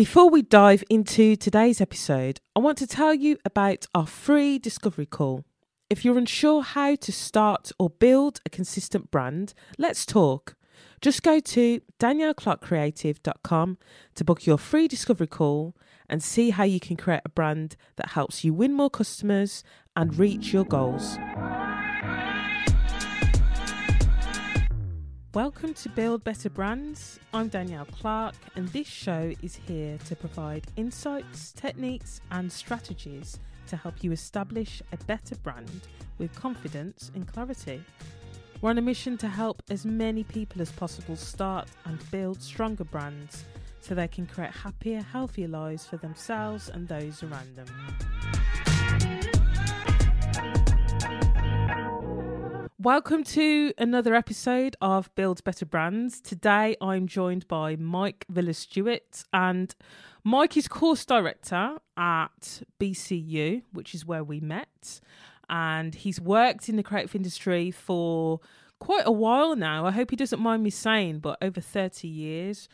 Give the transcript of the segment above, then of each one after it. Before we dive into today's episode, I want to tell you about our free discovery call. If you're unsure how to start or build a consistent brand, let's talk. Just go to danielleclarkcreative.com to book your free discovery call and see how you can create a brand that helps you win more customers and reach your goals. Welcome to Build Better Brands. I'm Danielle Clarke, and this show is here to provide insights, techniques, and strategies to help you establish a better brand with confidence and clarity. We're on a mission to help as many people as possible start and build stronger brands so they can create happier, healthier lives for themselves and those around them. Welcome to another episode of Build Better Brands. Today I'm joined by Mike Villiers-Stuart, and Mike is course director at BCU, which is where we met, and he's worked in the creative industry for quite a while now. I hope he doesn't mind me saying, but over 30 years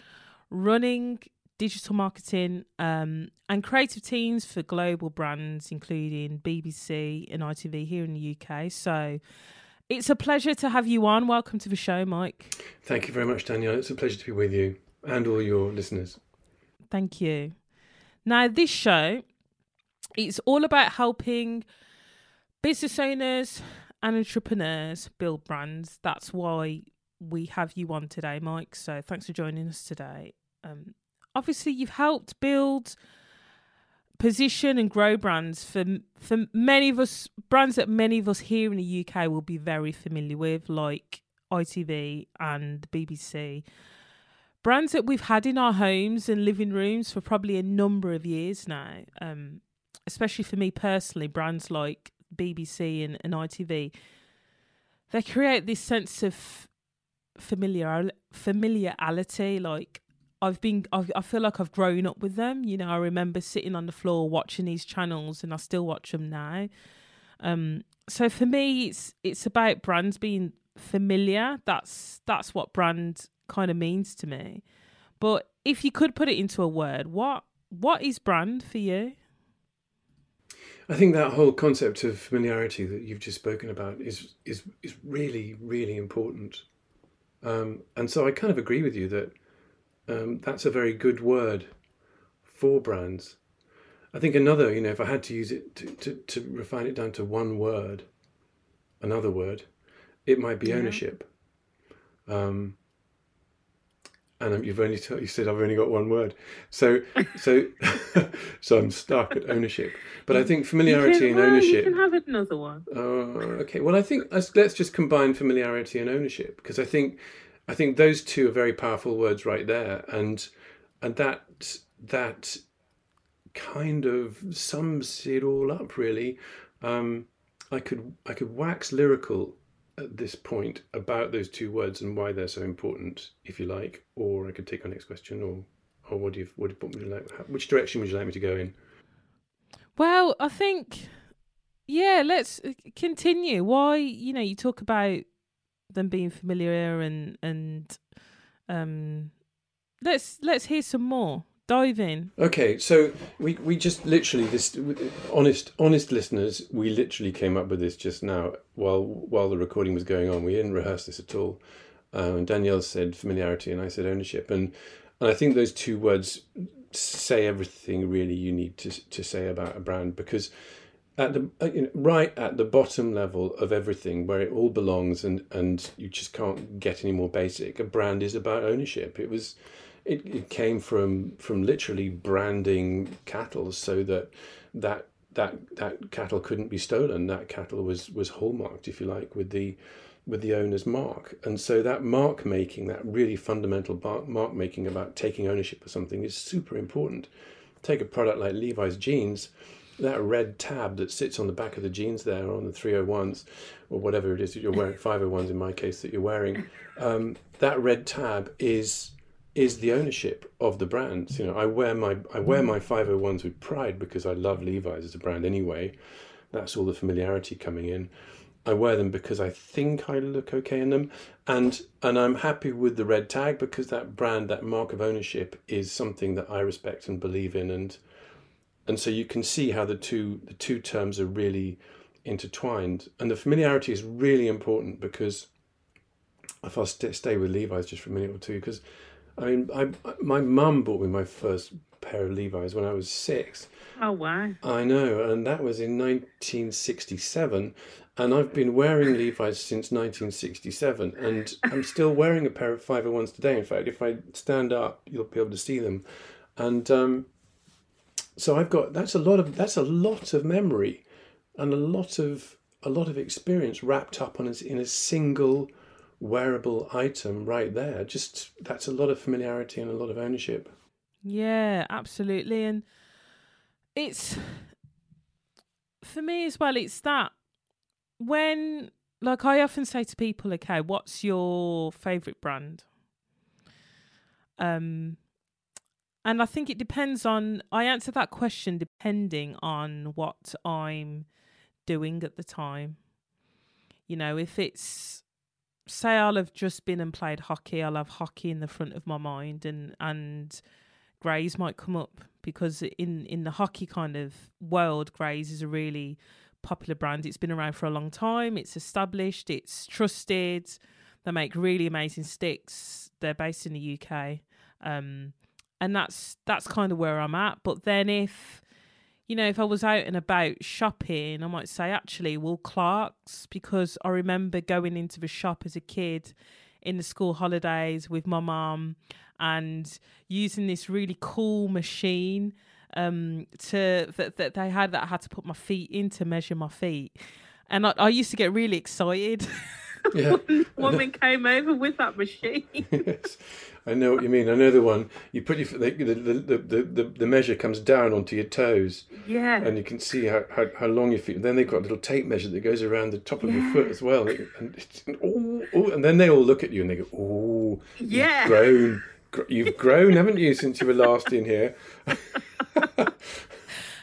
running digital marketing and creative teams for global brands, including BBC and ITV here in the UK. So it's a pleasure to have you on. Welcome to the show, Mike. Thank you very much, Danielle. It's a pleasure to be with you and all your listeners. Thank you. Now, this show, it's all about helping business owners and entrepreneurs build brands. That's why we have you on today, Mike. So thanks for joining us today. Obviously, you've helped build, position and grow brands for many of us, brands that many of us here in the UK will be very familiar with, like ITV and BBC. Brands that we've had in our homes and living rooms for probably a number of years now, especially for me personally, brands like BBC and ITV, they create this sense of familiarity, like I feel like I've grown up with them. You know, I remember sitting on the floor watching these channels, and I still watch them now. So for me, it's about brands being familiar. That's what brand kind of means to me. But if you could put it into a word, what is brand for you? I think that whole concept of familiarity that you've just spoken about is really, really important. And so I kind of agree with you that that's a very good word for brands. I think another, you know, if I had to use it to refine it down to one word, another word, it might be ownership. And you said I've only got one word, so I'm stuck at ownership. But I think familiarity and ownership. You can have another one. Oh, okay. Well, I think let's just combine familiarity and ownership, because I think those two are very powerful words right there, and that kind of sums it all up, really. I could wax lyrical at this point about those two words and why they're so important, if you like, or I could take our next question, or which direction would you like me to go in? Well, I think, yeah, let's continue. Why, you know, you talk about them being familiar, and let's hear some more. Dive in. Okay, so we just literally, this honest listeners, we literally came up with this just now while the recording was going on. We didn't rehearse this at all. And Danielle said familiarity, and I said ownership, and I think those two words say everything really you need to say about a brand, because at the right at the bottom level of everything, where it all belongs, and you just can't get any more basic, a brand is about ownership. It came from literally branding cattle, so that cattle couldn't be stolen. That cattle was hallmarked, if you like, with the owner's mark. And so that mark making, that really fundamental mark making about taking ownership of something, is super important. Take a product like Levi's jeans. That red tab that sits on the back of the jeans there, on the 301s, or whatever it is that you're wearing, 501s in my case, that you're wearing, that red tab is the ownership of the brands. You know, I wear my 501s with pride because I love Levi's as a brand anyway. That's all the familiarity coming in. I wear them because I think I look okay in them, and I'm happy with the red tag because that brand, that mark of ownership, is something that I respect and believe in, and so you can see how the two terms are really intertwined. And the familiarity is really important, because if I'll stay with Levi's just for a minute or two, because I mean, my mum bought me my first pair of Levi's when I was 6. Oh wow! I know, and that was in 1967, and I've been wearing Levi's since 1967, and I'm still wearing a pair of 501s today. In fact, if I stand up, you'll be able to see them, and so I've got that's a lot of memory, and a lot of experience wrapped up in a single wearable item right there. Just that's a lot of familiarity and a lot of ownership. Yeah, absolutely. And it's, for me as well, it's that when, like, I often say to people, okay, what's your favourite brand? And I think it depends on, I answer that question depending on what I'm doing at the time. You know, if it's, say I'll have just been and played hockey, I'll have hockey in the front of my mind, and Grays might come up, because in the hockey kind of world, Grays is a really popular brand. It's been around for a long time. It's established. It's trusted. They make really amazing sticks. They're based in the UK. And that's kind of where I'm at. But then if, you know, if I was out and about shopping, I might say, actually, well, Clark's, because I remember going into the shop as a kid in the school holidays with my mum and using this really cool machine that they had, that I had to put my feet in to measure my feet. And I used to get really excited. Yeah. Woman came over with that machine. Yes. I know what you mean. I know the one. You put your the measure comes down onto your toes. Yeah. And you can see how long your feet. And then they've got a little tape measure that goes around the top of your foot as well. And then they all look at you and they go, "Oh, yeah, you've grown, haven't you, since you were last in here?"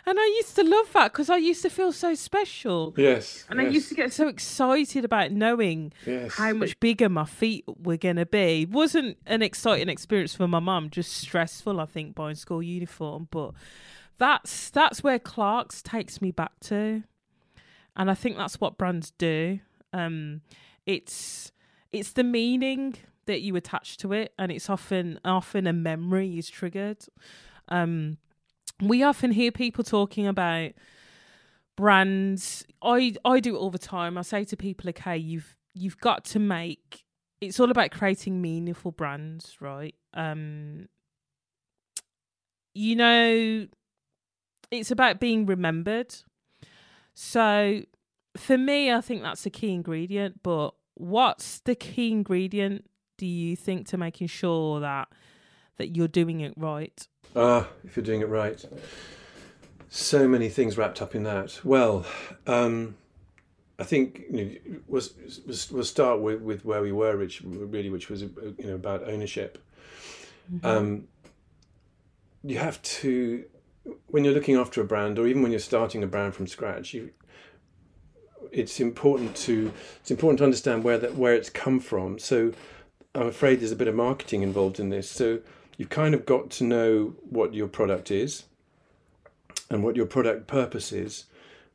And I used to love that, because I used to feel so special. Yes. And I used to get so excited about knowing how much bigger my feet were going to be. It wasn't an exciting experience for my mum, just stressful, I think, buying school uniform. But that's where Clark's takes me back to. And I think that's what brands do. It's the meaning that you attach to it. And it's often a memory is triggered. We often hear people talking about brands. I do it all the time. I say to people, okay, you've got to make, it's all about creating meaningful brands, right? You know, it's about being remembered. So for me, I think that's a key ingredient. But what's the key ingredient, do you think, to making sure that you're doing it right? If you're doing it right. So many things wrapped up in that. Well, I think, you know, we'll start with where we were, which was, you know, about ownership. Mm-hmm. You have to, when you're looking after a brand, or even when you're starting a brand from scratch, it's important to understand where it's come from. So I'm afraid there's a bit of marketing involved in this. So you've kind of got to know what your product is and what your product purpose is,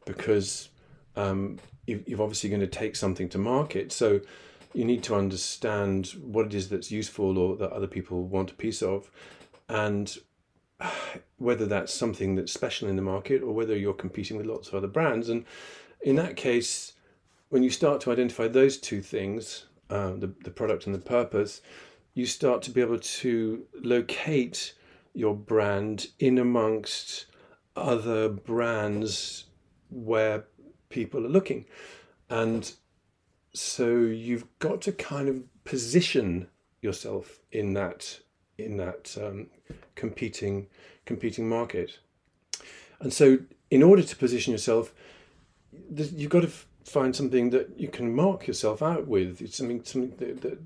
because you're obviously going to take something to market. So you need to understand what it is that's useful or that other people want a piece of, and whether that's something that's special in the market or whether you're competing with lots of other brands. And in that case, when you start to identify those two things, the product and the purpose, you start to be able to locate your brand in amongst other brands where people are looking. And so you've got to kind of position yourself in that competing market. And so in order to position yourself, you've got to find something that you can mark yourself out with. It's something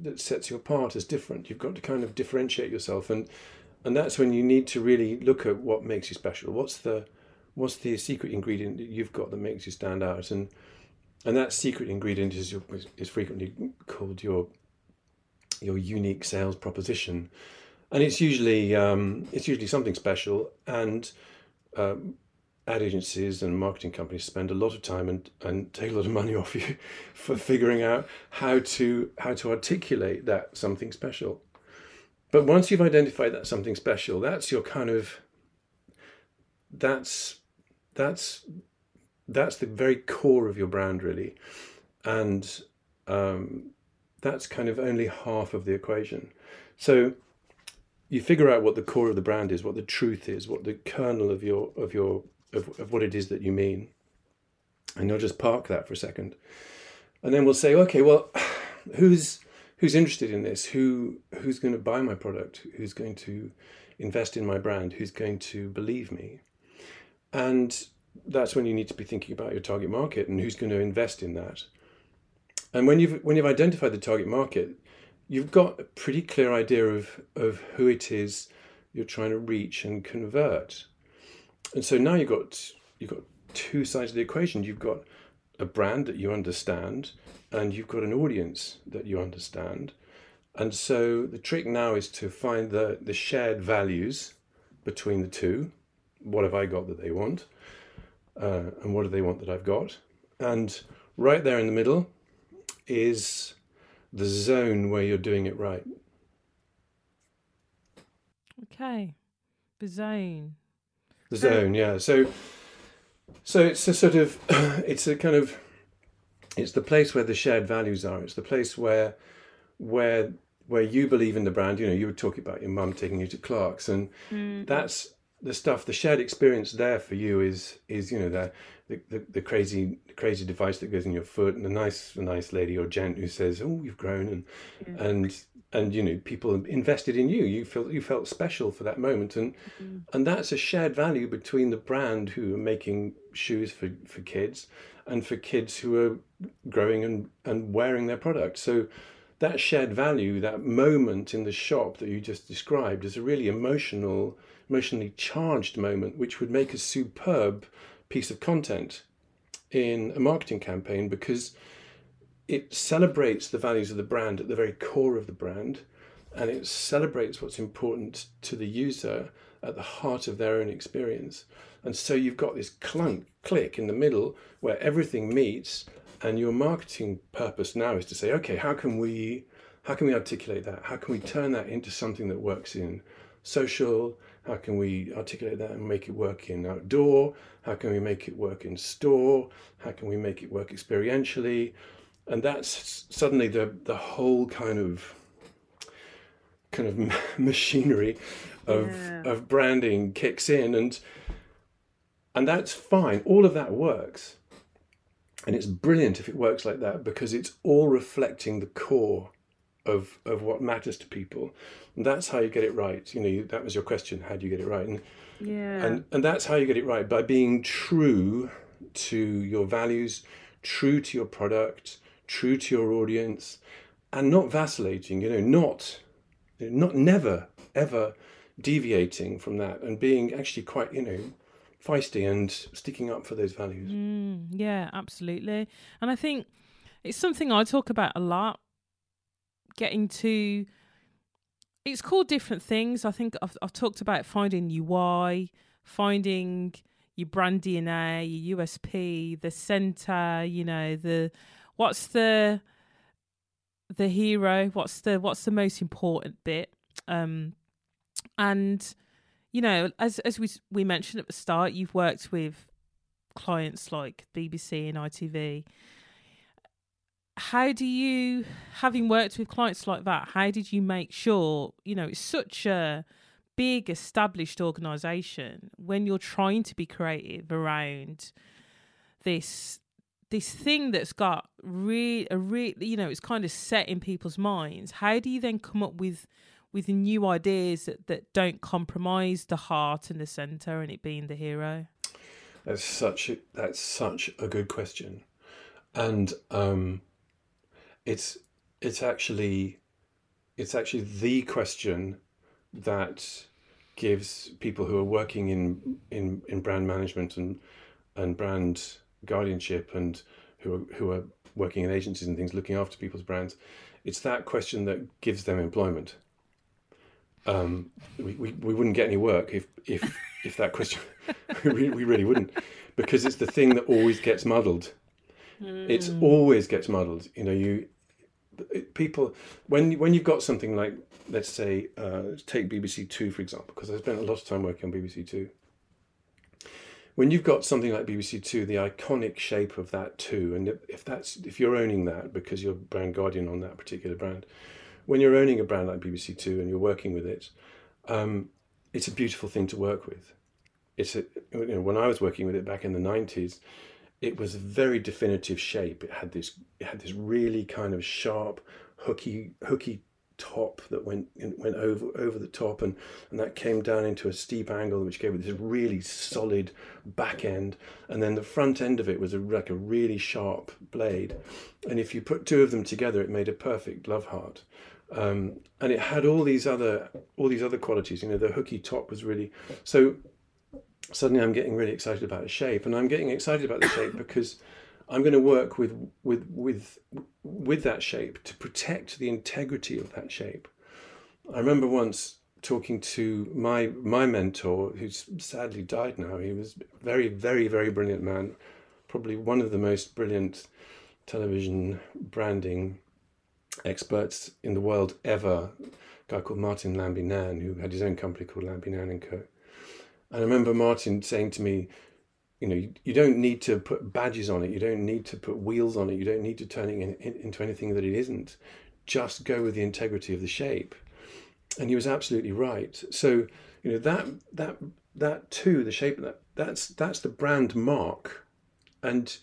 that sets you apart as different. You've got to kind of differentiate yourself, and that's when you need to really look at what makes you special. What's the secret ingredient that you've got that makes you stand out? And And that secret ingredient is frequently called your unique sales proposition, and it's usually something special. And ad agencies and marketing companies spend a lot of time and take a lot of money off you for figuring out how to articulate that something special. But once you've identified that something special, that's the very core of your brand, really. And that's kind of only half of the equation. So you figure out what the core of the brand is, what the truth is, what the kernel of what it is that you mean. And you'll just park that for a second. And then we'll say, okay, well, who's interested in this? Who's going to buy my product? Who's going to invest in my brand? Who's going to believe me? And that's when you need to be thinking about your target market and who's going to invest in that. And when you've identified the target market, you've got a pretty clear idea of who it is you're trying to reach and convert. And so now you've got two sides of the equation. You've got a brand that you understand, and you've got an audience that you understand. And so the trick now is to find the shared values between the two. What have I got that they want? And what do they want that I've got? And right there in the middle is the zone where you're doing it right. Okay, the zone. The zone, yeah. So it's a sort of, it's the place where the shared values are. It's the place where you believe in the brand. You know, you were talking about your mum taking you to Clark's, and that's the stuff, the shared experience there for you is the crazy device that goes in your foot, and the nice lady or gent who says, "Oh, you've grown," and people invested in you. You felt special for that moment, and that's a shared value between the brand who are making shoes for kids and for kids who are growing and wearing their product. So that shared value, that moment in the shop that you just described, is a really emotionally charged moment, which would make a superb piece of content in a marketing campaign, because it celebrates the values of the brand at the very core of the brand, and it celebrates what's important to the user at the heart of their own experience. And so you've got this click in the middle where everything meets, and your marketing purpose now is to say, okay, how can we articulate that? How can we turn that into something that works in social? How can we articulate that and make it work in outdoor? How can we make it work in store? How can we make it work experientially? And that's suddenly the whole kind of machinery of branding kicks in, and that's fine. All of that works, and it's brilliant if it works like that, because it's all reflecting the core of what matters to people. And that's how you get it right. That was your question, how do you get it right? And that's how you get it right, by being true to your values, true to your product, true to your audience, and not vacillating, not never ever deviating from that, and being actually quite feisty and sticking up for those values. Yeah, absolutely. And I think it's something I talk about a lot, it's called different things. I think I've talked about finding your why, finding your brand DNA, your USP, the center, what's the hero, what's the most important bit. And as we mentioned at the start, you've worked with clients like BBC and ITV. How do you, having worked with clients like that, how did you make sure, it's such a big established organisation, when you're trying to be creative around this thing that's got it's kind of set in people's minds, how do you then come up with new ideas that don't compromise the heart and the centre and it being the hero? That's such a good question. And it's actually the question that gives people who are working in brand management and brand guardianship, and who are working in agencies and things, looking after people's brands, it's that question that gives them employment. We wouldn't get any work if that question, we really wouldn't, because it's the thing that always gets muddled. It's always gets muddled. You know, people, when you've got something like, let's say, take BBC Two, for example, because I spent a lot of time working on BBC Two. When you've got something like BBC Two, the iconic shape of that two, and if you're owning that because you're brand guardian on that particular brand, when you're owning a brand like BBC Two and you're working with it, it's a beautiful thing to work with. You know, when I was working with it back in the 90s, it was a very definitive shape. It had this really kind of sharp, hooky top that went over the top, and that came down into a steep angle, which gave it this really solid back end. And then the front end of it was like a really sharp blade. And if you put two of them together, it made a perfect love heart. And it had all these other qualities. You know, the hooky top was really so. Suddenly I'm getting really excited about the shape, and I'm getting excited about the shape because I'm going to work with that shape to protect the integrity of that shape. I remember once talking to my mentor, who's sadly died now. He was a very, very, very brilliant man, probably one of the most brilliant television branding experts in the world ever, a guy called Martin Lambie-Nairn, who had his own company called Lambie-Nairn & Co. And I remember Martin saying to me, you know, you don't need to put badges on it. You don't need to put wheels on it. You don't need to turn it into anything that it isn't. Just go with the integrity of the shape. And he was absolutely right. So, you know, that too, the shape, that's the brand mark. And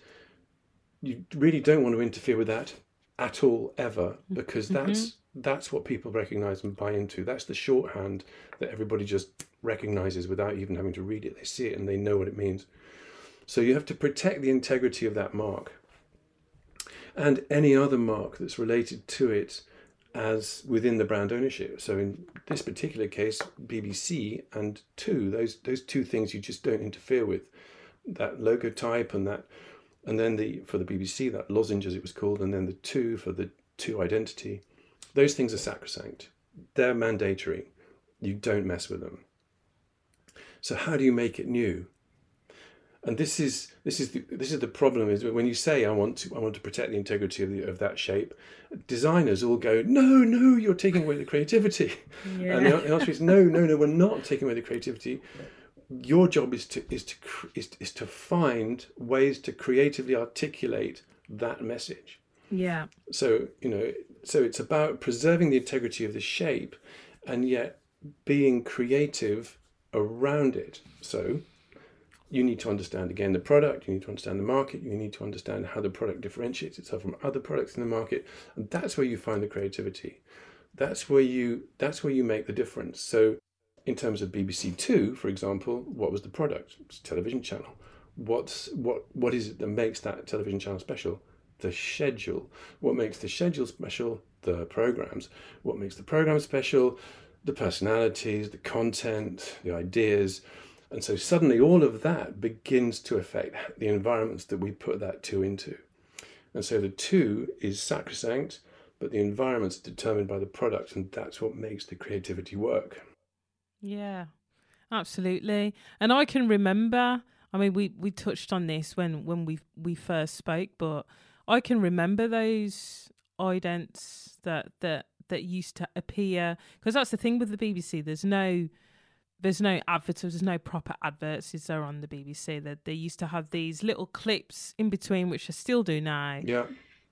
you really don't want to interfere with that at all, ever, because that's what people recognize and buy into. That's the shorthand that everybody just recognizes without even having to read it. They see it and they know what it means. So you have to protect the integrity of that mark and any other mark that's related to it as within the brand ownership. So in this particular case, BBC and Two, those two things you just don't interfere with. That logo type and then for the BBC, that lozenge as it was called, and then the Two for the Two identity. Those things are sacrosanct. They're mandatory. You don't mess with them. So how do you make it new? And this is the problem, is when you say I want to protect the integrity of that shape, designers all go, no, you're taking away the creativity. Yeah. And the answer is no, we're not taking away the creativity. Your job is to find ways to creatively articulate that message. Yeah. So, you know, so it's about preserving the integrity of the shape and yet being creative around it. So you need to understand, again, the product, you need to understand the market, you need to understand how the product differentiates itself from other products in the market. And that's where you find the creativity. That's where you make the difference. So in terms of BBC Two, for example, what was the product? It's a television channel. What is it that makes that television channel special? The schedule. What makes the schedule special? The programs. What makes the program special? The personalities, the content, the ideas. And so suddenly all of that begins to affect the environments that we put that Two into. And so the Two is sacrosanct, but the environment's determined by the product, and that's what makes the creativity work. Yeah, absolutely. And I can remember, I mean, we touched on this when we first spoke, but I can remember those idents that used to appear, because that's the thing with the BBC. There's no adverts. There's no proper adverts. Is there on the BBC? That they used to have these little clips in between, which I still do now. Yeah.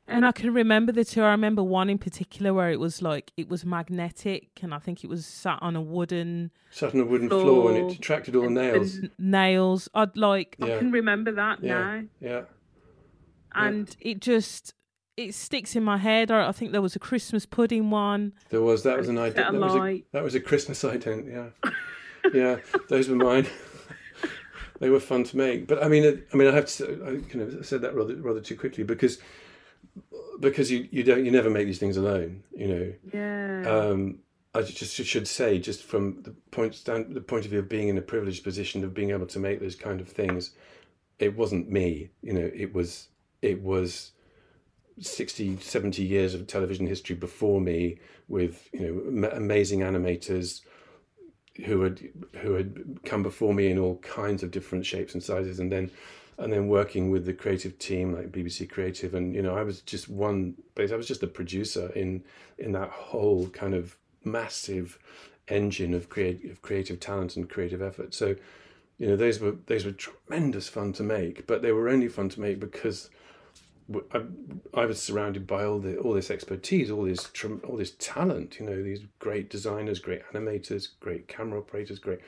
And I can remember the two. I remember one in particular where it was like, it was magnetic, and I think it was sat on a wooden floor, and it attracted all the nails. Nails. I can remember that now. Yeah. And it sticks in my head. I think there was a Christmas pudding one. There was. That was an idea. That was a Christmas ident. Yeah, yeah. Those were mine. They were fun to make. But I mean, I have to say, I kind of said that rather too quickly because you never make these things alone. You know. Yeah. I just should say, just from the point of view of being in a privileged position of being able to make those kind of things, it wasn't me. You know, it was. it was 60, 70 years of television history before me with, amazing animators who had come before me in all kinds of different shapes and sizes, and then working with the creative team like BBC Creative, and I was just one place. I was just a producer in that whole kind of massive engine of creative talent and creative effort. So those were tremendous fun to make, but they were only fun to make because I was surrounded by all this expertise, all this talent. These great designers, great animators, great camera operators, great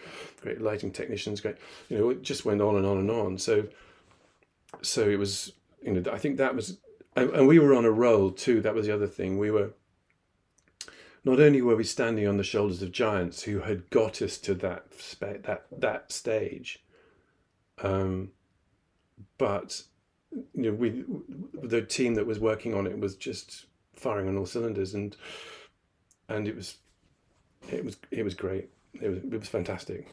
lighting technicians. It just went on and on and on. So it was, I think that was, and we were on a roll too. That was the other thing. Not only were we standing on the shoulders of giants who had got us to that stage, but the team that was working on it was just firing on all cylinders, and it was great. It was fantastic.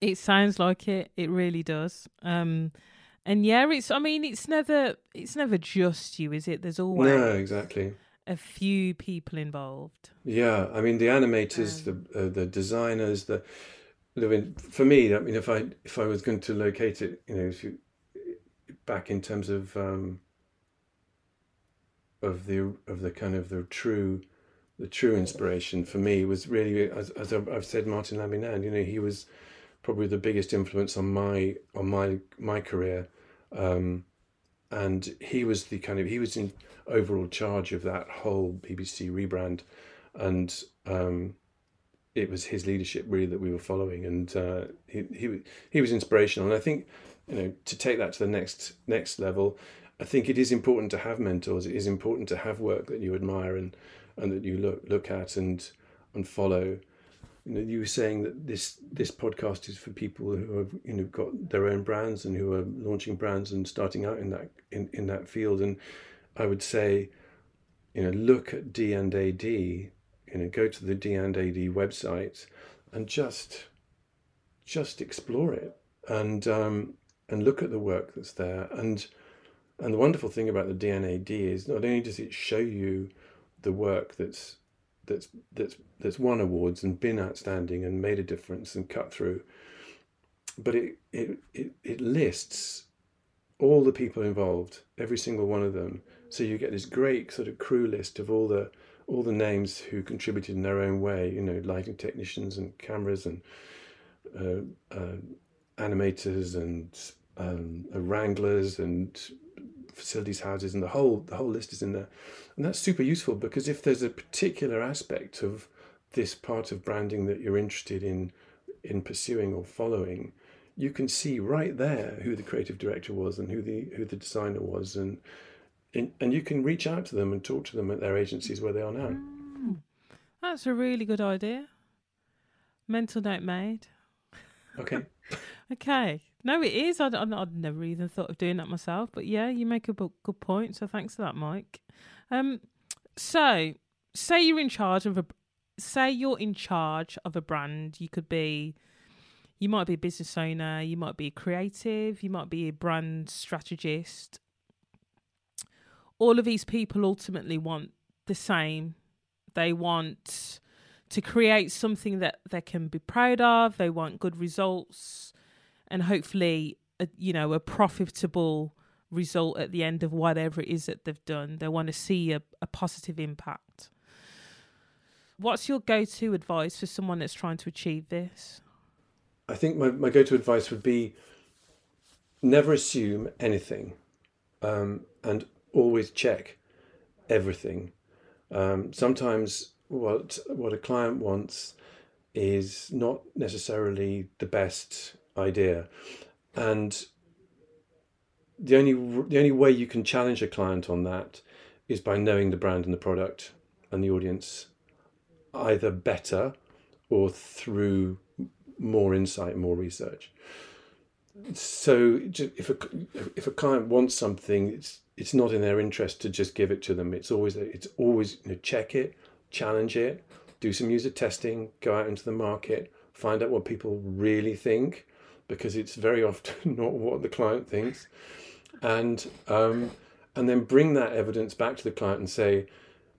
It sounds like it. It really does. And yeah, it's never just you, is it? There's always exactly a few people involved. Yeah, the animators, the designers, for me, if I was going to locate it, back in terms of the true inspiration for me was really, as I've said, Martin Lambie-Nairn. He was probably the biggest influence on my career, and he was in overall charge of that whole BBC rebrand, and it was his leadership really that we were following, and he was inspirational, and I think. To take that to the next level, I think it is important to have mentors. It is important to have work that you admire and that you look at and follow. You were saying that this podcast is for people who have got their own brands and who are launching brands and starting out in that field. And I would say, look at D&AD. Go to the D&AD website and just explore it and look at the work that's there, and the wonderful thing about the D&AD is not only does it show you the work that's won awards and been outstanding and made a difference and cut through, but it lists all the people involved, every single one of them. So you get this great sort of crew list of all the names who contributed in their own way. Lighting technicians and cameras and animators and wranglers and facilities houses, and the whole list is in there, and that's super useful, because if there's a particular aspect of this part of branding that you're interested in pursuing or following, you can see right there who the creative director was and who the designer was, and you can reach out to them and talk to them at their agencies where they are now. That's a really good idea. Mental note made. Okay. Okay. No, it is. I'd never even thought of doing that myself. But yeah, you make a good point. So thanks for that, Mike. So say you're in charge of a brand. You might be a business owner. You might be a creative. You might be a brand strategist. All of these people ultimately want the same. They want to create something that they can be proud of. They want good results and hopefully, a profitable result at the end of whatever it is that they've done. They want to see a positive impact. What's your go-to advice for someone that's trying to achieve this? I think my go-to advice would be never assume anything, and always check everything. Sometimes what a client wants is not necessarily the best idea, and the only way you can challenge a client on that is by knowing the brand and the product and the audience either better or through more insight, more research. So if a client wants something, it's not in their interest to just give it to them. It's always check it, challenge it, do some user testing, go out into the market, find out what people really think, because it's very often not what the client thinks, and then bring that evidence back to the client and say,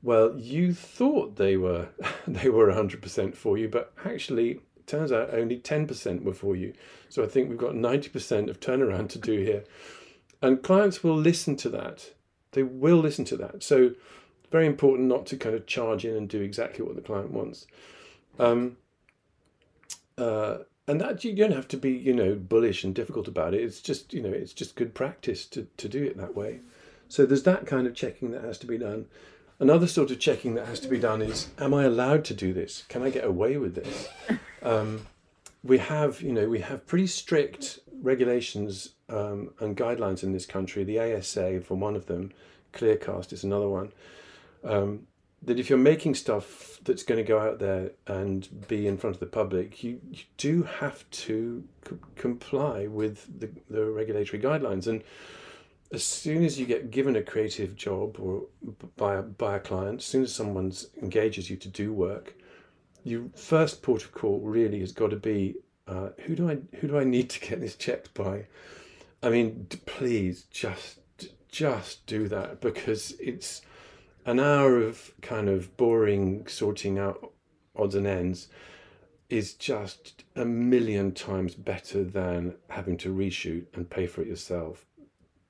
well, you thought they were 100% for you, but actually it turns out only 10% were for you. So I think we've got 90% of turnaround to do here. And clients will listen to that. They will listen to that. So it's very important not to kind of charge in and do exactly what the client wants. And that you don't have to be, you know, bullish and difficult about it. It's just, you know, it's just good practice to do it that way. So there's that kind of checking that has to be done. Another sort of checking that has to be done is, am I allowed to do this? Can I get away with this? We have pretty strict regulations and guidelines in this country. The ASA for one of them, Clearcast is another one. That if you're making stuff that's going to go out there and be in front of the public, you do have to comply with the regulatory guidelines. And as soon as you get given a creative job or by a client, as soon as someone engages you to do work, your first port of call really has got to be, who do I need to get this checked by? I mean, please just do that, because it's an hour of kind of boring sorting out odds and ends is just a million times better than having to reshoot and pay for it yourself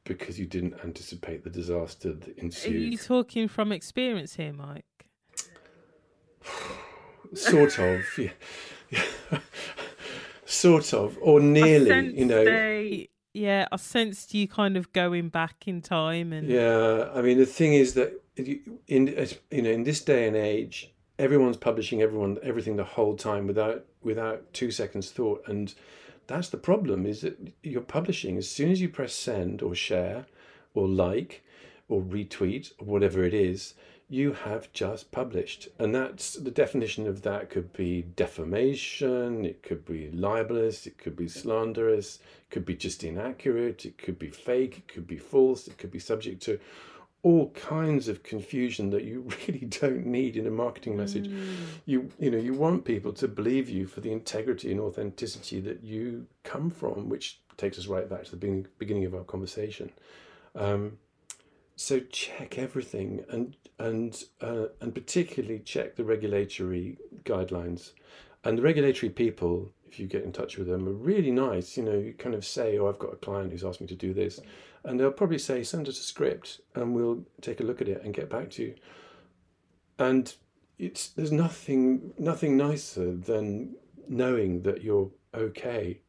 because you didn't anticipate the disaster that ensued. Are you talking from experience here, Mike? Sort of, yeah. Sort of, or nearly, you know. Yeah, I sensed you kind of going back in time. And yeah, I mean, the thing is that in this day and age, everyone's publishing everything the whole time without 2 seconds thought, and that's the problem, is that you're publishing as soon as you press send or share or like or retweet or whatever it is, you have just published. And that's the definition of that could be defamation, it could be libelous, it could be slanderous, it could be just inaccurate, it could be fake, it could be false, it could be subject to all kinds of confusion that you really don't need in a marketing message. You want people to believe you for the integrity and authenticity that you come from, which takes us right back to the beginning of our conversation. So check everything, and particularly check the regulatory guidelines. And the regulatory people, if you get in touch with them, are really nice. You know, you kind of say, oh, I've got a client who's asked me to do this. And they'll probably say, send us a script and we'll take a look at it and get back to you. And there's nothing nicer than knowing that you're okay.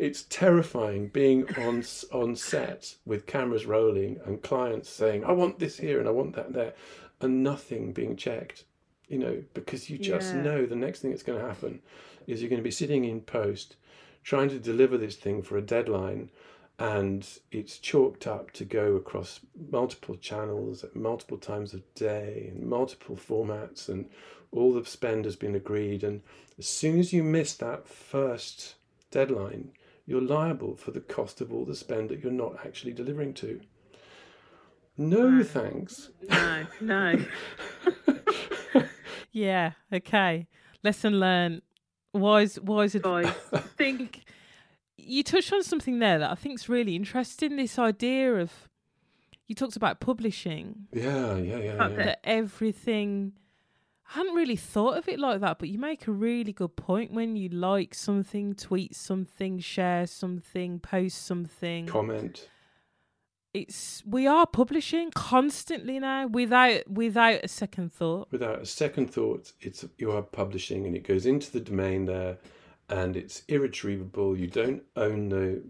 It's terrifying being on set with cameras rolling and clients saying, I want this here and I want that there, and nothing being checked. You know, because you just know the next thing that's going to happen is you're going to be sitting in post trying to deliver this thing for a deadline, and it's chalked up to go across multiple channels at multiple times of day and multiple formats, and all the spend has been agreed. And as soon as you miss that first deadline, you're liable for the cost of all the spend that you're not actually delivering to. No, thanks. No. Yeah, okay. Lesson learned. Wise advice. I think you touched on something there that I think is really interesting, this idea of, you talked about publishing. Yeah. That everything, I hadn't really thought of it like that, but you make a really good point when you like something, tweet something, share something, post something. Comment. We are publishing constantly now without a second thought. Without a second thought, you are publishing, and it goes into the domain there, and it's irretrievable. You don't own the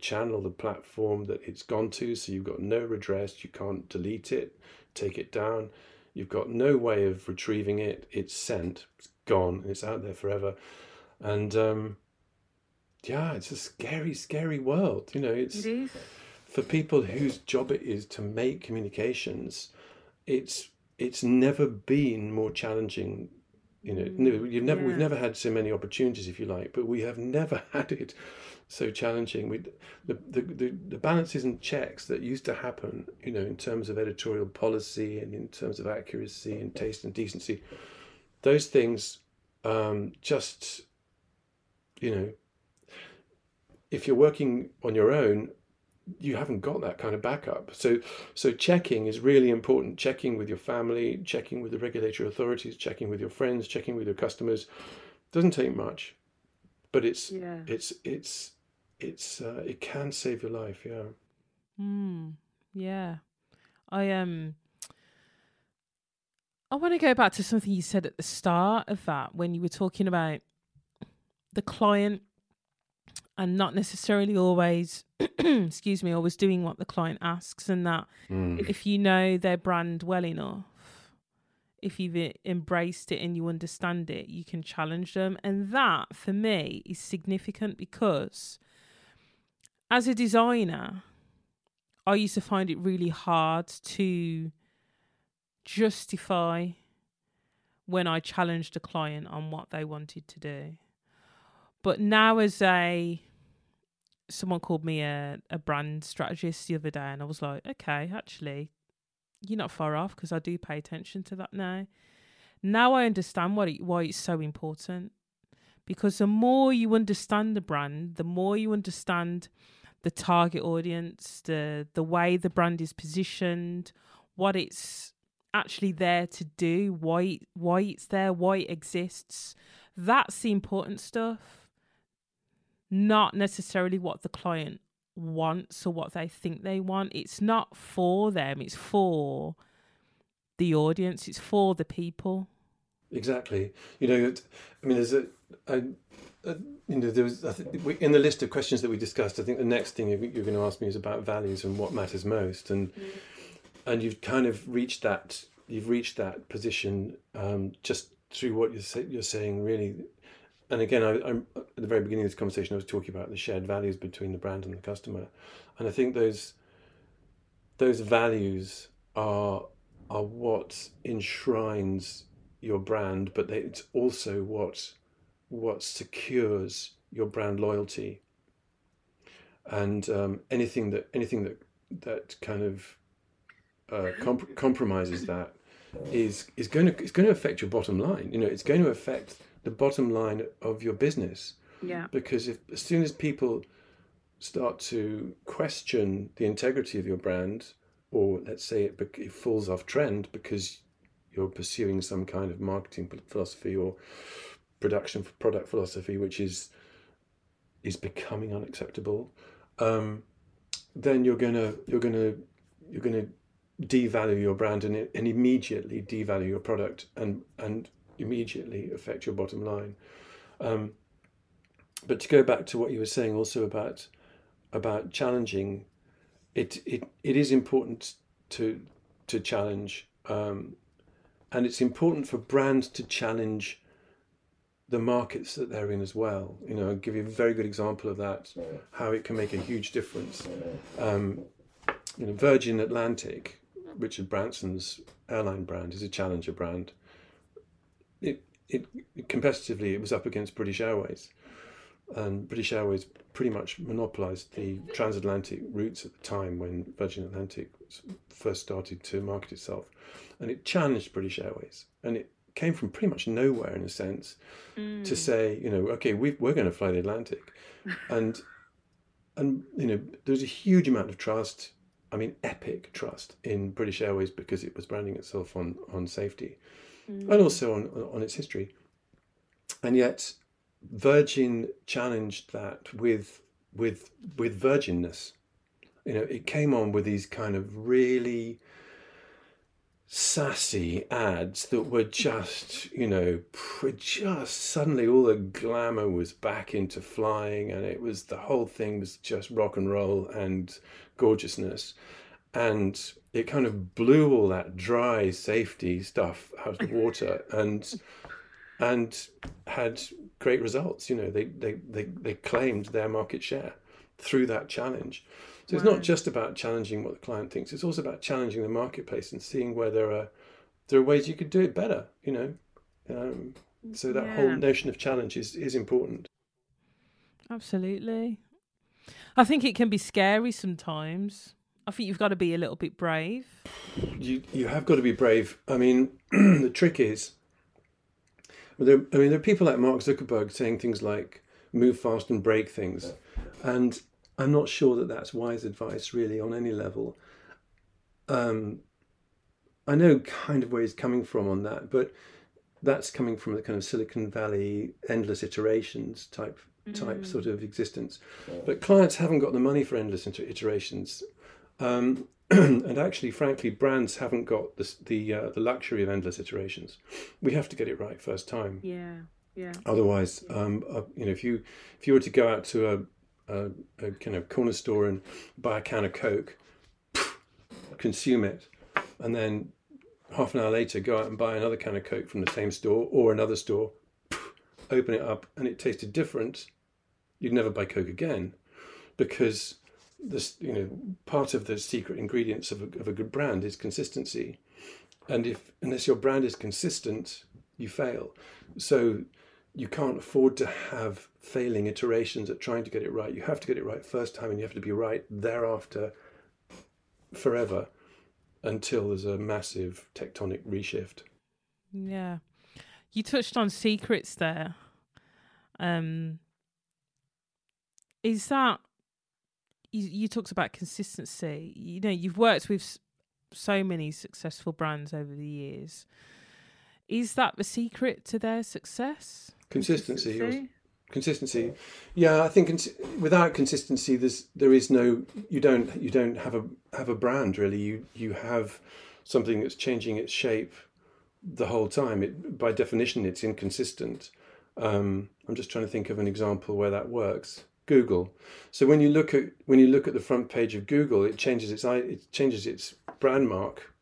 channel, the platform that it's gone to, so you've got no redress. You can't delete it, take it down. You've got no way of retrieving it. It's sent, it's gone, and it's out there forever. And yeah, it's a scary, scary world. You know, it is. For people whose job it is to make communications, it's never been more challenging. You know, we've never had so many opportunities, if you like, but we have never had it so challenging. The balances and checks that used to happen, you know, in terms of editorial policy and in terms of accuracy and taste and decency, those things just, you know, if you're working on your own, you haven't got that kind of backup. So checking is really important. Checking with your family, checking with the regulatory authorities, checking with your friends, checking with your customers. Doesn't take much, but it can save your life. Yeah. Mm, yeah. I want to go back to something you said at the start of that, when you were talking about the client and not necessarily always, always doing what the client asks, and that if you know their brand well enough, if you've embraced it and you understand it, you can challenge them. And that, for me, is significant, because as a designer, I used to find it really hard to justify when I challenged a client on what they wanted to do. But now, as someone called me a brand strategist the other day, and I was like, okay, actually, you're not far off, because I do pay attention to that now. Now I understand why it's so important, because the more you understand the brand, the more you understand the target audience, the way the brand is positioned, what it's actually there to do, why it's there, why it exists. That's the important stuff, not necessarily what the client wants or what they think they want. It's not for them, it's for the audience, it's for the people. Exactly. You know, I mean, in the list of questions that we discussed, I think the next thing you're going to ask me is about values and what matters most. And you've kind of reached that, position just through what you're saying, really. And again, I'm at the very beginning of this conversation, I was talking about the shared values between the brand and the customer, and I think those values are what enshrines your brand, but it's also what secures your brand loyalty. And anything that kind of compromises that is going to affect your bottom line. You know, it's going to affect the bottom line of your business. Yeah. Because as soon as people start to question the integrity of your brand, or let's say it falls off trend because you're pursuing some kind of marketing philosophy or product philosophy, which is becoming unacceptable, then you're gonna devalue your brand and immediately devalue your product and immediately affect your bottom line. But to go back to what you were saying also about challenging, it is important to challenge, and it's important for brands to challenge the markets that they're in as well. You know, I'll give you a very good example of that, how it can make a huge difference. You know, Virgin Atlantic, Richard Branson's airline brand, is a challenger brand. It competitively, it was up against British Airways, and British Airways pretty much monopolised the transatlantic routes at the time when Virgin Atlantic first started to market itself, and it challenged British Airways, and it came from pretty much nowhere, in a sense, to say, you know, okay, we're going to fly the Atlantic, and you know, there's a huge amount of trust. I mean, epic trust in British Airways, because it was branding itself on safety. And also on its history. And yet Virgin challenged that with Virginness. You know, it came on with these kind of really sassy ads that were just, you know, just suddenly all the glamour was back into flying, and it was, the whole thing was just rock and roll and gorgeousness. And it kind of blew all that dry safety stuff out of the water, and had great results. You know, they claimed their market share through that challenge. So It's not just about challenging what the client thinks, it's also about challenging the marketplace and seeing where there are ways you could do it better, you know. So that whole notion of challenge is important. Absolutely. I think it can be scary sometimes. I think you've got to be a little bit brave. You have got to be brave. I mean, the trick is, there are people like Mark Zuckerberg saying things like, move fast and break things. And I'm not sure that that's wise advice really on any level. I know kind of where he's coming from on that, but that's coming from the kind of Silicon Valley endless iterations type sort of existence. But clients haven't got the money for endless iterations. And actually, frankly, brands haven't got the luxury of endless iterations. We have to get it right first time. Yeah, yeah. Otherwise, you know, if you were to go out to a kind of corner store and buy a can of Coke, consume it, and then half an hour later go out and buy another can of Coke from the same store or another store, open it up and it tasted different, you'd never buy Coke again, because this, you know, part of the secret ingredients of a good brand is consistency, and unless your brand is consistent, you fail. So you can't afford to have failing iterations at trying to get it right. You have to get it right first time, and you have to be right thereafter forever, until there's a massive tectonic reshift. Yeah. You touched on secrets there. Is that, you talked about consistency, you know, you've worked with so many successful brands over the years. Is that the secret to their success? Consistency. Yeah, I think without consistency, there is no, you don't have a brand really. You have something that's changing its shape the whole time. It, by definition, it's inconsistent. I'm just trying to think of an example where that works. Google. So when you look at the front page of Google, it changes its brand mark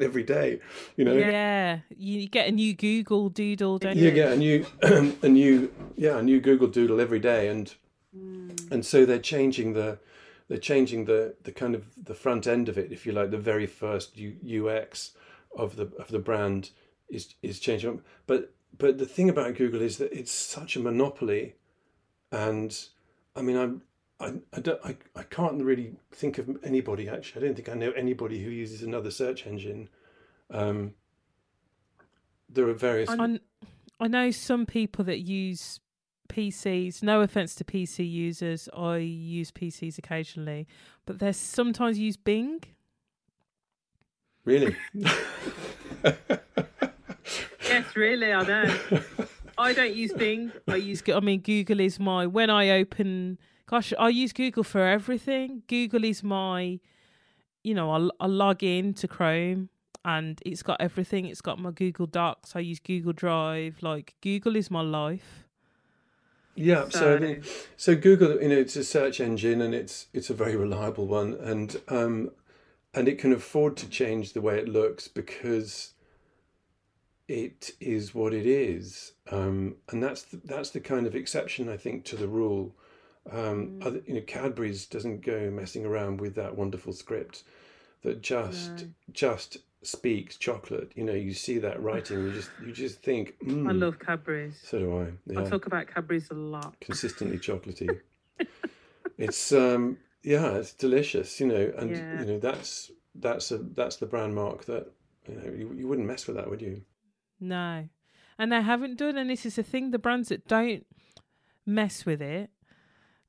every day. You know. Yeah, you get a new Google Doodle, don't you? You get a new Google Doodle every day, and so they're changing the kind of the front end of it, if you like, the very first UX of the brand is changing. But the thing about Google is that it's such a monopoly, and I mean I can't really think of anybody, actually. I don't think I know anybody who uses another search engine. There are various. I know some people that use PCs. No offense to PC users, I use PCs occasionally, but they sometimes use Bing. Really? Yes, really, I know. I don't use Bing. Google is my, when I open, gosh, I use Google for everything. Google is my, you know, I log in to Chrome and it's got everything. It's got my Google Docs. I use Google Drive. Like, Google is my life. Yeah, so Google, you know, it's a search engine and it's a very reliable one, and it can afford to change the way it looks because it is what it is, and that's the kind of exception, I think, to the rule. Cadbury's doesn't go messing around with that wonderful script that just speaks chocolate. You know, you see that writing, you just think. I love Cadbury's. So do I. Yeah. I talk about Cadbury's a lot. Consistently chocolatey. It's it's delicious. You know, and you know that's the brand mark that, you know, you wouldn't mess with that, would you? No, and they haven't done, and this is the thing, the brands that don't mess with it,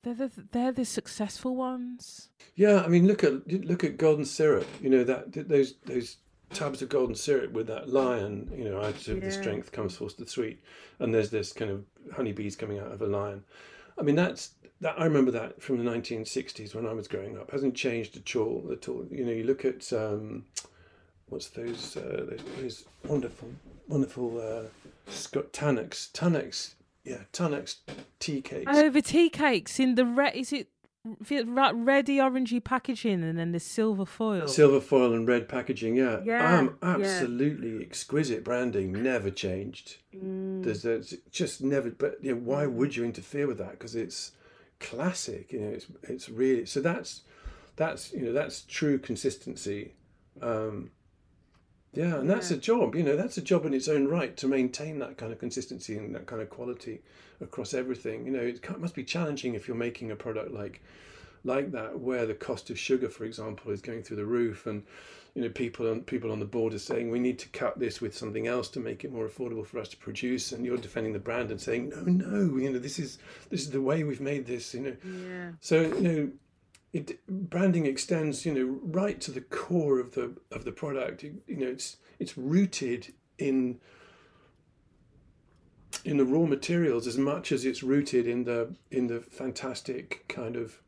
they're the successful ones. Yeah, I mean, look at golden syrup. You know, that those tubs of golden syrup with that lion. You know, out of the strength comes forth the sweet, and there's this kind of honeybees coming out of a lion. I mean, that. I remember that from the 1960s when I was growing up. It hasn't changed at all. You know, you look at what's those wonderful Tannics. Yeah, Tannics tea cakes. Oh, the tea cakes in the red, is it reddy orangey packaging and then the silver foil? Silver foil and red packaging, yeah. Absolutely exquisite branding, never changed. There's just never, but you know, why would you interfere with that? Because it's classic, you know, it's really, so that's, you know, that's true consistency. Yeah, and that's a job, you know, that's a job in its own right to maintain that kind of consistency and that kind of quality across everything. You know, it must be challenging if you're making a product like like that, where the cost of sugar, for example, is going through the roof, and you know, people on the board are saying we need to cut this with something else to make it more affordable for us to produce, and you're defending the brand and saying no, you know, this is the way we've made this, you know. Yeah. So you know, branding extends, you know, right to the core of the product. You know, it's rooted in the raw materials as much as it's rooted in the fantastic kind of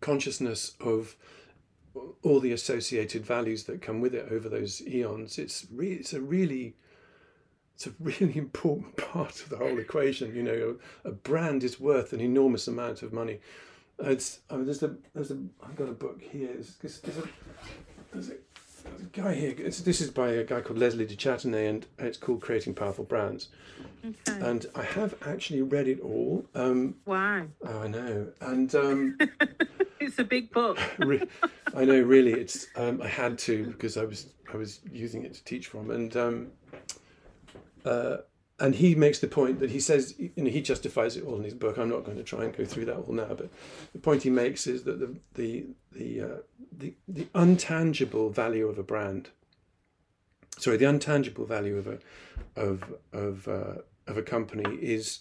consciousness of all the associated values that come with it over those eons. It's a really important part of the whole equation. You know, a brand is worth an enormous amount of money. I've got a book here. There's a guy here. This is by a guy called Leslie de Chernatony, and it's called Creating Powerful Brands. Okay. And I have actually read it all. Wow. Oh, I know. And it's a big book. I know, really. It's I had to, because I was using it to teach from, and he makes the point that he says, you know, he justifies it all in his book. I'm not going to try and go through that all now, but the point he makes is that the untangible value of a brand, sorry, the untangible value of a company is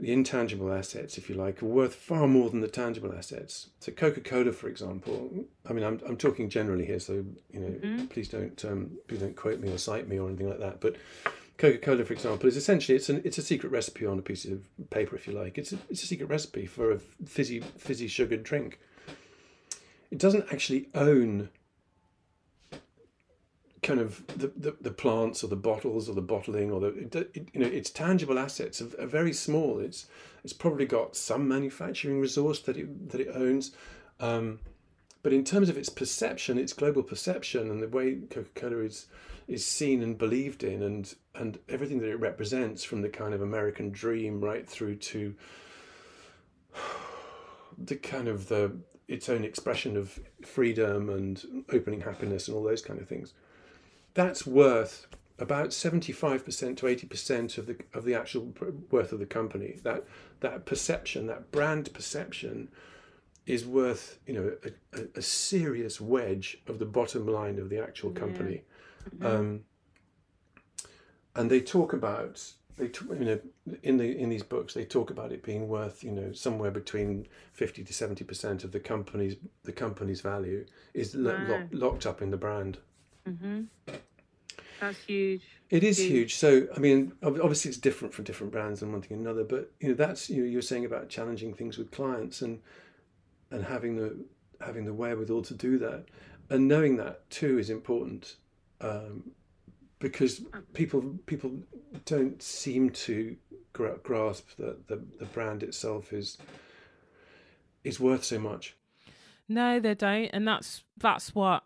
the intangible assets, if you like, are worth far more than the tangible assets. So Coca-Cola, for example, I mean, I'm talking generally here, so you know, mm-hmm. please don't quote me or cite me or anything like that, but Coca-Cola, for example, is essentially it's a secret recipe on a piece of paper, if you like. It's a secret recipe for a fizzy sugared drink. It doesn't actually own kind of the plants or the bottles or the bottling or you know, its tangible assets are very small. It's probably got some manufacturing resource that it owns, but in terms of its perception, its global perception, and the way Coca-Cola is seen and believed in, and everything that it represents, from the kind of American dream right through to the kind of its own expression of freedom and opening happiness and all those kind of things, that's worth about 75% to 80% of the actual worth of the company. That perception, that brand perception, is worth, you know, a serious wedge of the bottom line of the actual company. Yeah. And they talk about, you know, in these books they talk about it being worth, you know, somewhere between 50 to 70% of the company's value is locked up in the brand. Mm-hmm. That's huge. It is huge. So I mean, obviously it's different from different brands and one thing and another, but you know, that's, you know, you're saying about challenging things with clients and having the wherewithal to do that, and knowing that too is important, because people don't seem to grasp that the brand itself is worth so much. No, they don't, and that's what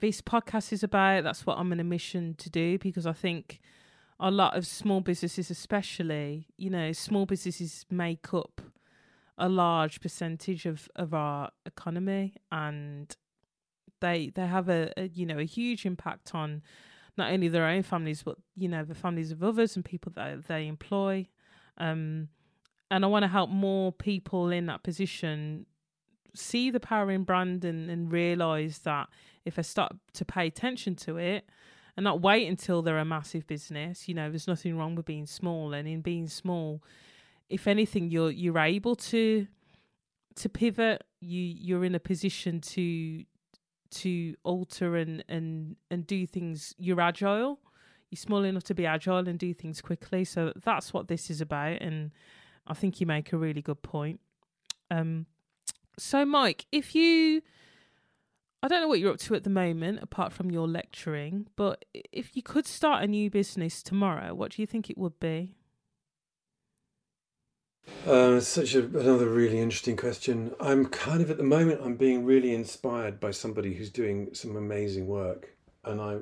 this podcast is about. That's what I'm on a mission to do, because I think a lot of small businesses, especially, you know, small businesses make up a large percentage of our economy, and they have a you know, a huge impact on not only their own families, but, you know, the families of others and people that they employ. And I want to help more people in that position see the power in brand and realise that if they start to pay attention to it and not wait until they're a massive business, you know, there's nothing wrong with being small. And in being small, if anything, you're able to pivot. You're in a position to alter and do things. You're agile. You're small enough to be agile and do things quickly. So that's what this is about. And I think you make a really good point. So Mike, I don't know what you're up to at the moment, apart from your lecturing, but if you could start a new business tomorrow, what do you think it would be? Another really interesting question. I'm kind of, at the moment, I'm being really inspired by somebody who's doing some amazing work, and I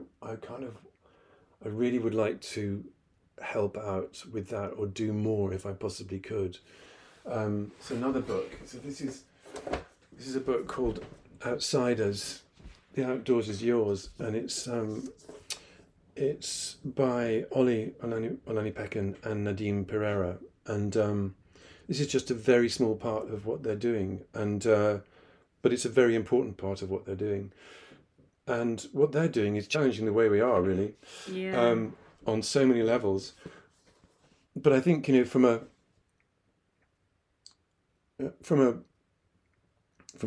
really would like to help out with that or do more if I possibly could. So another book. So this is a book called Outsiders. The Outdoors is Yours, and it's by Oli Olani and Nadim Pereira, and This is just a very small part of what they're doing, and but it's a very important part of what they're doing. And what they're doing is challenging the way we are, really, on so many levels. But I think, you know, from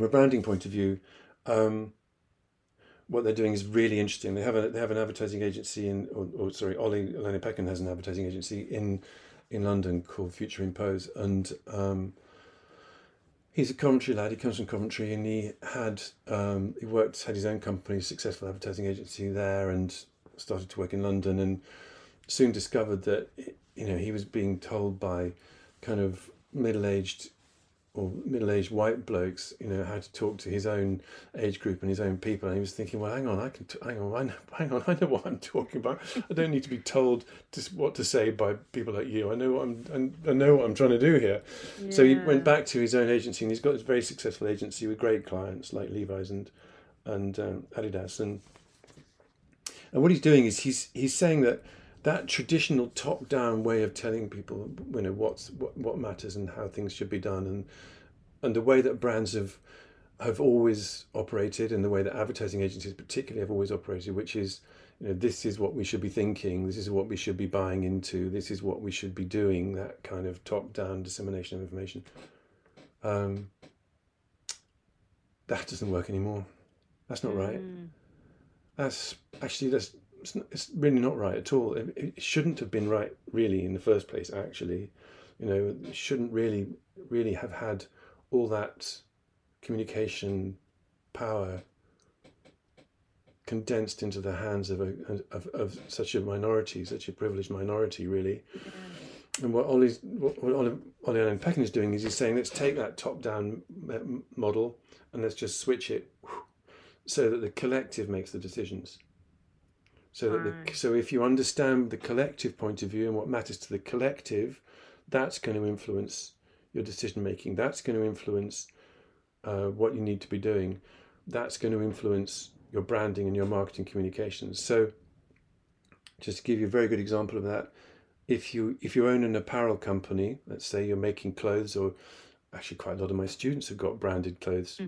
a branding point of view, what they're doing is really interesting. They have an advertising agency in, sorry, Oli Olani has an advertising agency in London called Future Impose, and he's a Coventry lad. He comes from Coventry, and he had had his own company, successful advertising agency there, and started to work in London, and soon discovered that he was being told by kind of middle-aged white blokes, how to talk to his own age group and his own people, and he was thinking, well, I know what I'm talking about. I don't need to be told what to say by people like you. I know what I'm trying to do here. Yeah. So he went back to his own agency, and he's got this very successful agency with great clients like Levi's and Adidas, and what he's doing is he's saying that traditional top-down way of telling people, what matters and how things should be done, and the way that brands have always operated, and the way that advertising agencies particularly have always operated, which is, this is what we should be thinking, this is what we should be buying into, this is what we should be doing, that kind of top-down dissemination of information. That doesn't work anymore. That's not right. It's really not right at all. It shouldn't have been right, really, in the first place. Actually, it shouldn't really have had all that communication power condensed into the hands of such a minority, such a privileged minority, really. And what Oli Olani is doing is he's saying, let's take that top-down model and let's just switch it so that the collective makes the decisions. So if you understand the collective point of view and what matters to the collective, that's going to influence your decision making. That's going to influence what you need to be doing. That's going to influence your branding and your marketing communications. So, just to give you a very good example of that, if you own an apparel company, let's say you're making clothes, or actually quite a lot of my students have got branded clothes,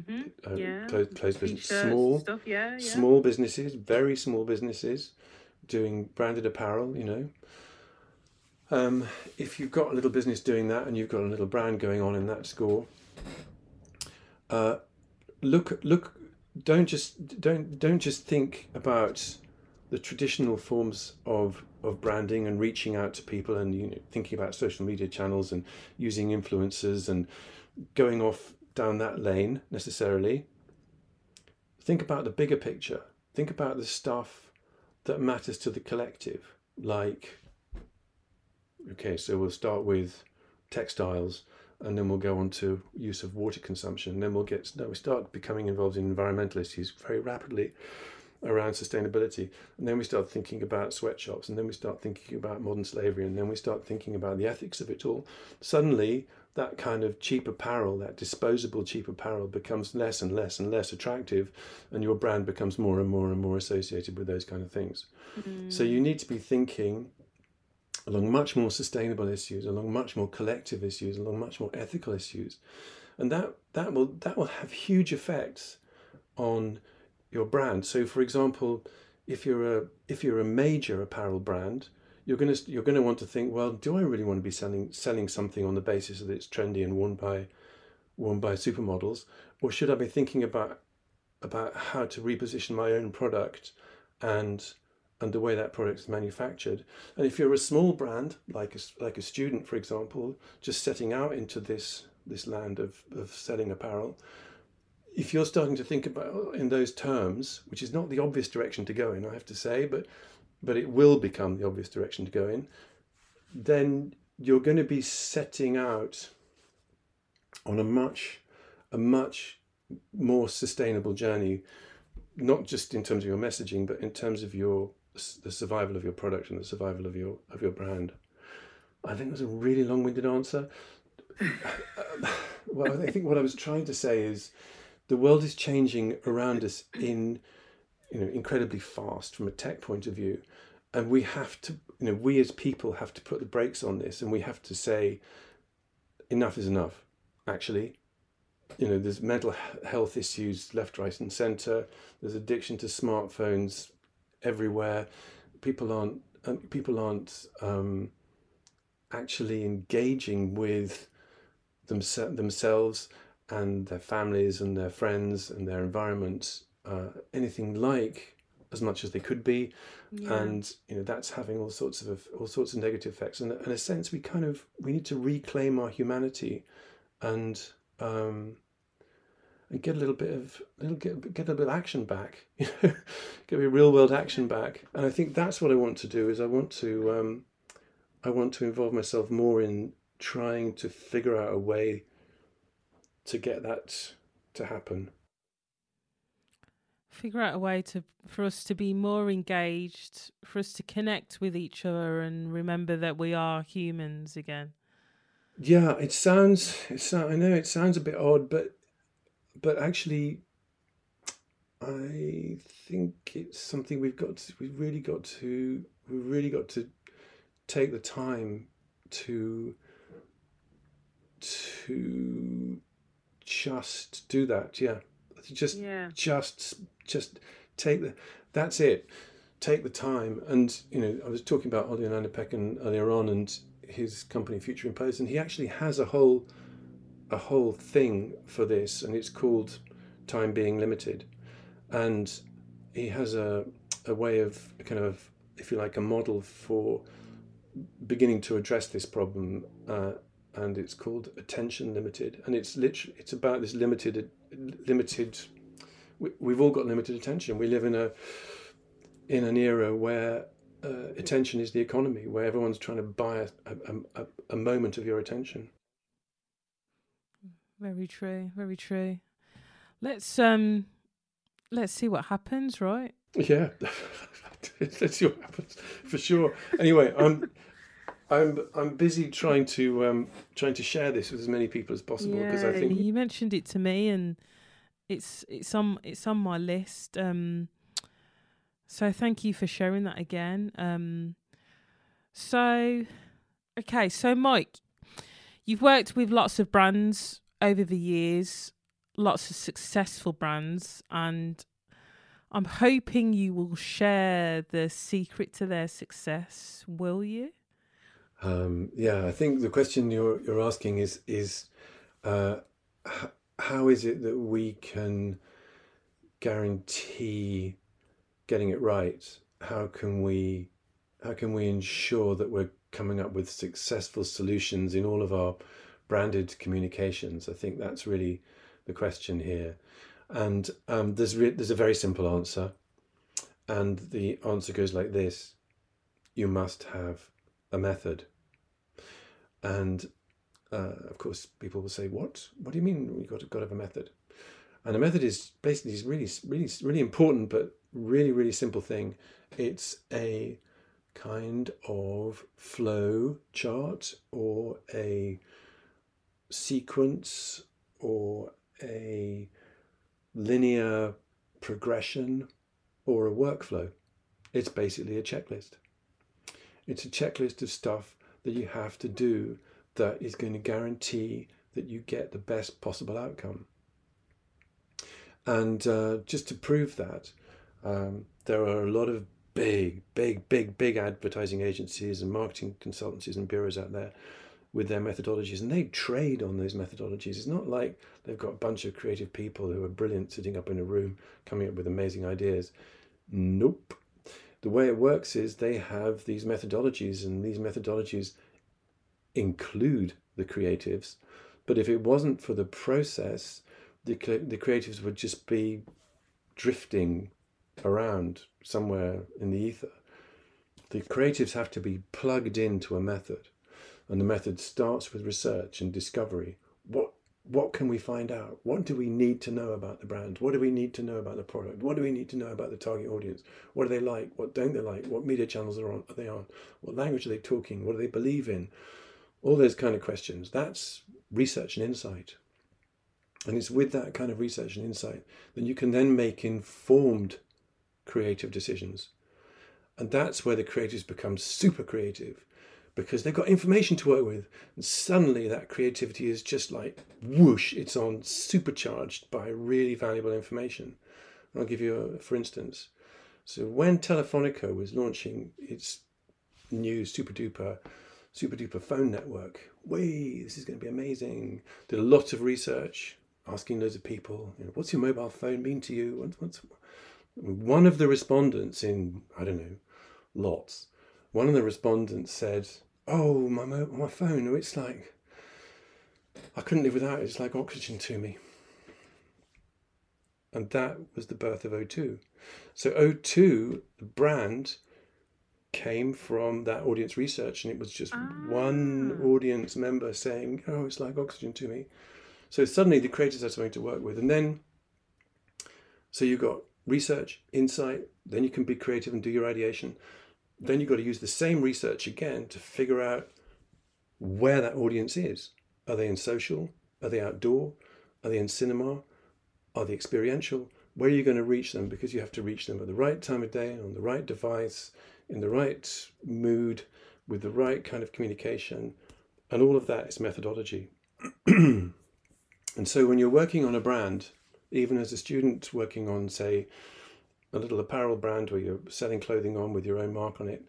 clothes business, small stuff, small businesses, very small businesses doing branded apparel, if you've got a little business doing that and you've got a little brand going on in that score, don't just think about the traditional forms of branding and reaching out to people, and thinking about social media channels and using influencers and going off down that lane necessarily. Think about the bigger picture. Think about the stuff that matters to the collective. Like, okay, so we'll start with textiles, and then we'll go on to use of water consumption, and then we start becoming involved in environmental issues very rapidly around sustainability, and then we start thinking about sweatshops, and then we start thinking about modern slavery, and then we start thinking about the ethics of it all. Suddenly that kind of cheap apparel, that disposable cheap apparel, becomes less and less and less attractive, and your brand becomes more and more and more associated with those kind of things. So you need to be thinking along much more sustainable issues, along much more collective issues, along much more ethical issues, and that will have huge effects on your brand. So, for example, if you're a major apparel brand, you're going to want to think, well, do I really want to be selling something on the basis that it's trendy and worn by supermodels, or should I be thinking about how to reposition my own product and the way that product is manufactured? And if you're a small brand like a student, for example, just setting out into this land of selling apparel, if you're starting to think about in those terms, which is not the obvious direction to go in, I have to say, but it will become the obvious direction to go in, then you're going to be setting out on a much more sustainable journey, not just in terms of your messaging, but in terms of the survival of your product and the survival of your brand. I think it was a really long-winded answer. Well, I think what I was trying to say is, the world is changing around us incredibly fast from a tech point of view, and we have to, we as people have to put the brakes on this, and we have to say, enough is enough, actually. You know, there's mental health issues left, right and centre. There's addiction to smartphones everywhere. People aren't actually engaging with themselves and their families and their friends and their environment anything like as much as they could be. Yeah. And you know, that's having all sorts of negative effects. And in a sense, we need to reclaim our humanity and get a little bit of action back, you know, get a real world action back. And I think that's what I want to do. Is I want to involve myself more in trying to figure out a way to get that to happen. Figure out a way for us to be more engaged, for us to connect with each other, and remember that we are humans again. Yeah, I know it sounds a bit odd, but actually, I think it's something we've really got to take the time to just do that. Yeah, just take the. That's it. Take the time, and you know, I was talking about Oli Olani earlier on, and his company Future Impose, and he actually has a whole thing for this, and it's called Time Being Limited. And he has a way of kind of, if you like, a model for beginning to address this problem, and it's called Attention Limited. And it's about this limited. We've all got limited attention. We live in an era where attention is the economy, where everyone's trying to buy a moment of your attention. Very true, very true. Let's see what happens, right? Yeah, let's see what happens for sure. Anyway, I'm busy trying to share this with as many people as possible, because I think you mentioned it to me, and it's on my list. So thank you for sharing that again. So Mike, you've worked with lots of brands over the years, lots of successful brands, and I'm hoping you will share the secret to their success. Will you? Yeah, I think the question you're asking is how is it that we can guarantee getting it right? How can we ensure that we're coming up with successful solutions in all of our branded communications? I think that's really the question here. And there's a very simple answer, and the answer goes like this: you must have a method. And of course people will say, what do you mean you've got to have a method? And a method is basically this really important but really simple thing. It's a kind of flow chart, or a sequence, or a linear progression, or a workflow. It's basically a checklist. It's a checklist of stuff that you have to do that is going to guarantee that you get the best possible outcome. And just to prove that, there are a lot of big advertising agencies and marketing consultancies and bureaus out there with their methodologies, and they trade on those methodologies. It's not like they've got a bunch of creative people who are brilliant sitting up in a room coming up with amazing ideas. Nope. The way it works is they have these methodologies, and these methodologies include the creatives. But if it wasn't for the process, the creatives would just be drifting around somewhere in the ether. The creatives have to be plugged into a method, and the method starts with research and discovery. What can we find out? What do we need to know about the brand? What do we need to know about the product? What do we need to know about the target audience? What do they like? What don't they like? What media channels are they on? What language are they talking? What do they believe in? All those kind of questions. That's research and insight. And it's with that kind of research and insight that you can then make informed creative decisions. And that's where the creatives become super creative, because they've got information to work with. And suddenly that creativity is just like whoosh, it's on, supercharged by really valuable information. And I'll give you a for instance. So when Telefonica was launching its new super duper phone network, way, this is going to be amazing, did a lot of research, asking loads of people, you know, what's your mobile phone mean to you? One of the respondents in, I don't know, lots, one of the respondents said, oh, my phone, it's like, I couldn't live without it, it's like oxygen to me. And that was the birth of O2. So O2, the brand, came from that audience research, and it was just one audience member saying, oh, it's like oxygen to me. So suddenly the creators have something to work with. And then, so you've got research, insight, then you can be creative and do your ideation. Then you've got to use the same research again to figure out where that audience is. Are they in social? Are they outdoor? Are they in cinema? Are they experiential? Where are you going to reach them? Because you have to reach them at the right time of day, on the right device, in the right mood, with the right kind of communication. And all of that is methodology. And so when you're working on a brand, even as a student working on, say, a little apparel brand where you're selling clothing on with your own mark on it,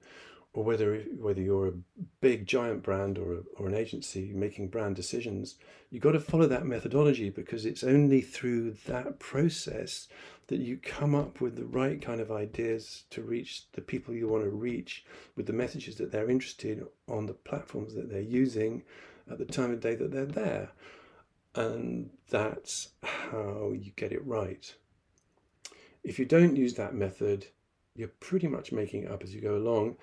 or whether you're a big giant brand or an agency making brand decisions, you've got to follow that methodology, because it's only through that process that you come up with the right kind of ideas to reach the people you want to reach with the messages that they're interested in on the platforms that they're using at the time of day that they're there. And that's how you get it right. If you don't use that method, you're pretty much making it up as you go along,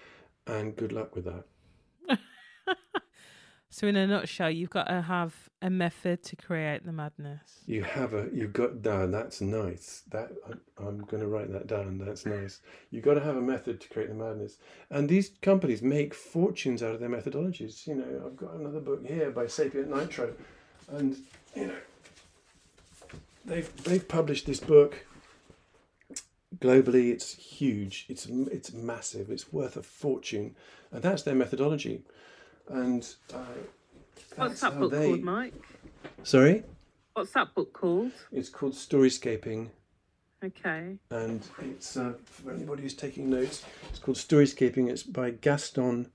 and good luck with that. So in a nutshell, you've got to have a method to create the madness. That's nice. That I'm going to write that down. That's nice. You've got to have a method to create the madness. And these companies make fortunes out of their methodologies. You know, I've got another book here by Sapient Nitro. And, you know, they've published this book globally. It's huge. It's massive. It's worth a fortune. And that's their methodology. And what's that book called, Mike? Sorry? What's that book called? It's called Storyscaping. Okay. And it's, for anybody who's taking notes, it's called Storyscaping. It's by Gaston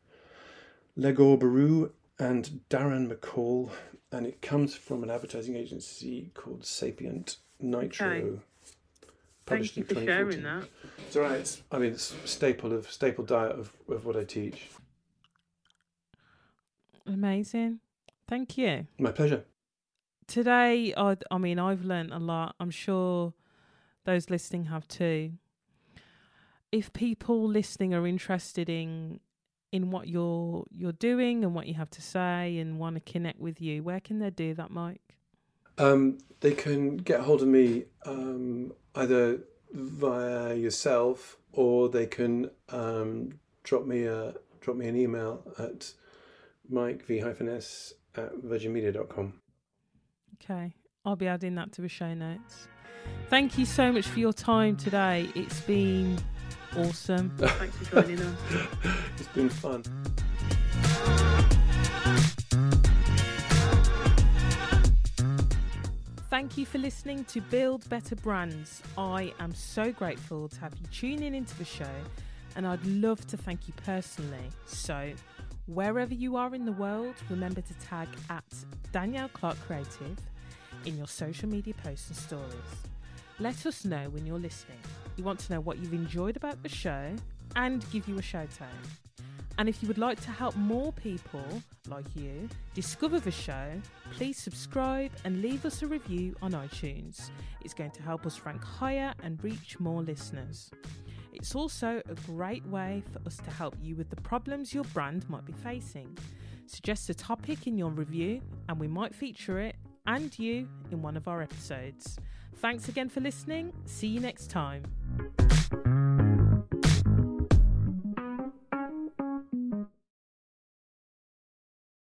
Legorberoux and Darren McCall. And it comes from an advertising agency called Sapient Nitro. Okay. Published in 2014. Thank you for sharing that. It's all right. It's, I mean, it's staple diet of what I teach. Amazing. Thank you. My pleasure. Today, I mean, I've learned a lot. I'm sure those listening have too. If people listening are interested in what you're doing and what you have to say and want to connect with you, where can they do that, Mike? They can get hold of me either via yourself, or they can drop me an email at mikev-s@virginmedia.com. Okay, I'll be adding that to the show notes. Thank you so much for your time today. It's been awesome. Thanks for joining us. It's been fun. Thank you for listening to Build Better Brands. I am so grateful to have you tuning into the show, and I'd love to thank you personally. So wherever you are in the world, remember to tag at Danielle Clarke Creative in your social media posts and stories. Let us know when you're listening. We want to know what you've enjoyed about the show and give you a shout out. And if you would like to help more people like you discover the show, please subscribe and leave us a review on iTunes. It's going to help us rank higher and reach more listeners. It's also a great way for us to help you with the problems your brand might be facing. Suggest a topic in your review and we might feature it and you in one of our episodes. Thanks again for listening. See you next time.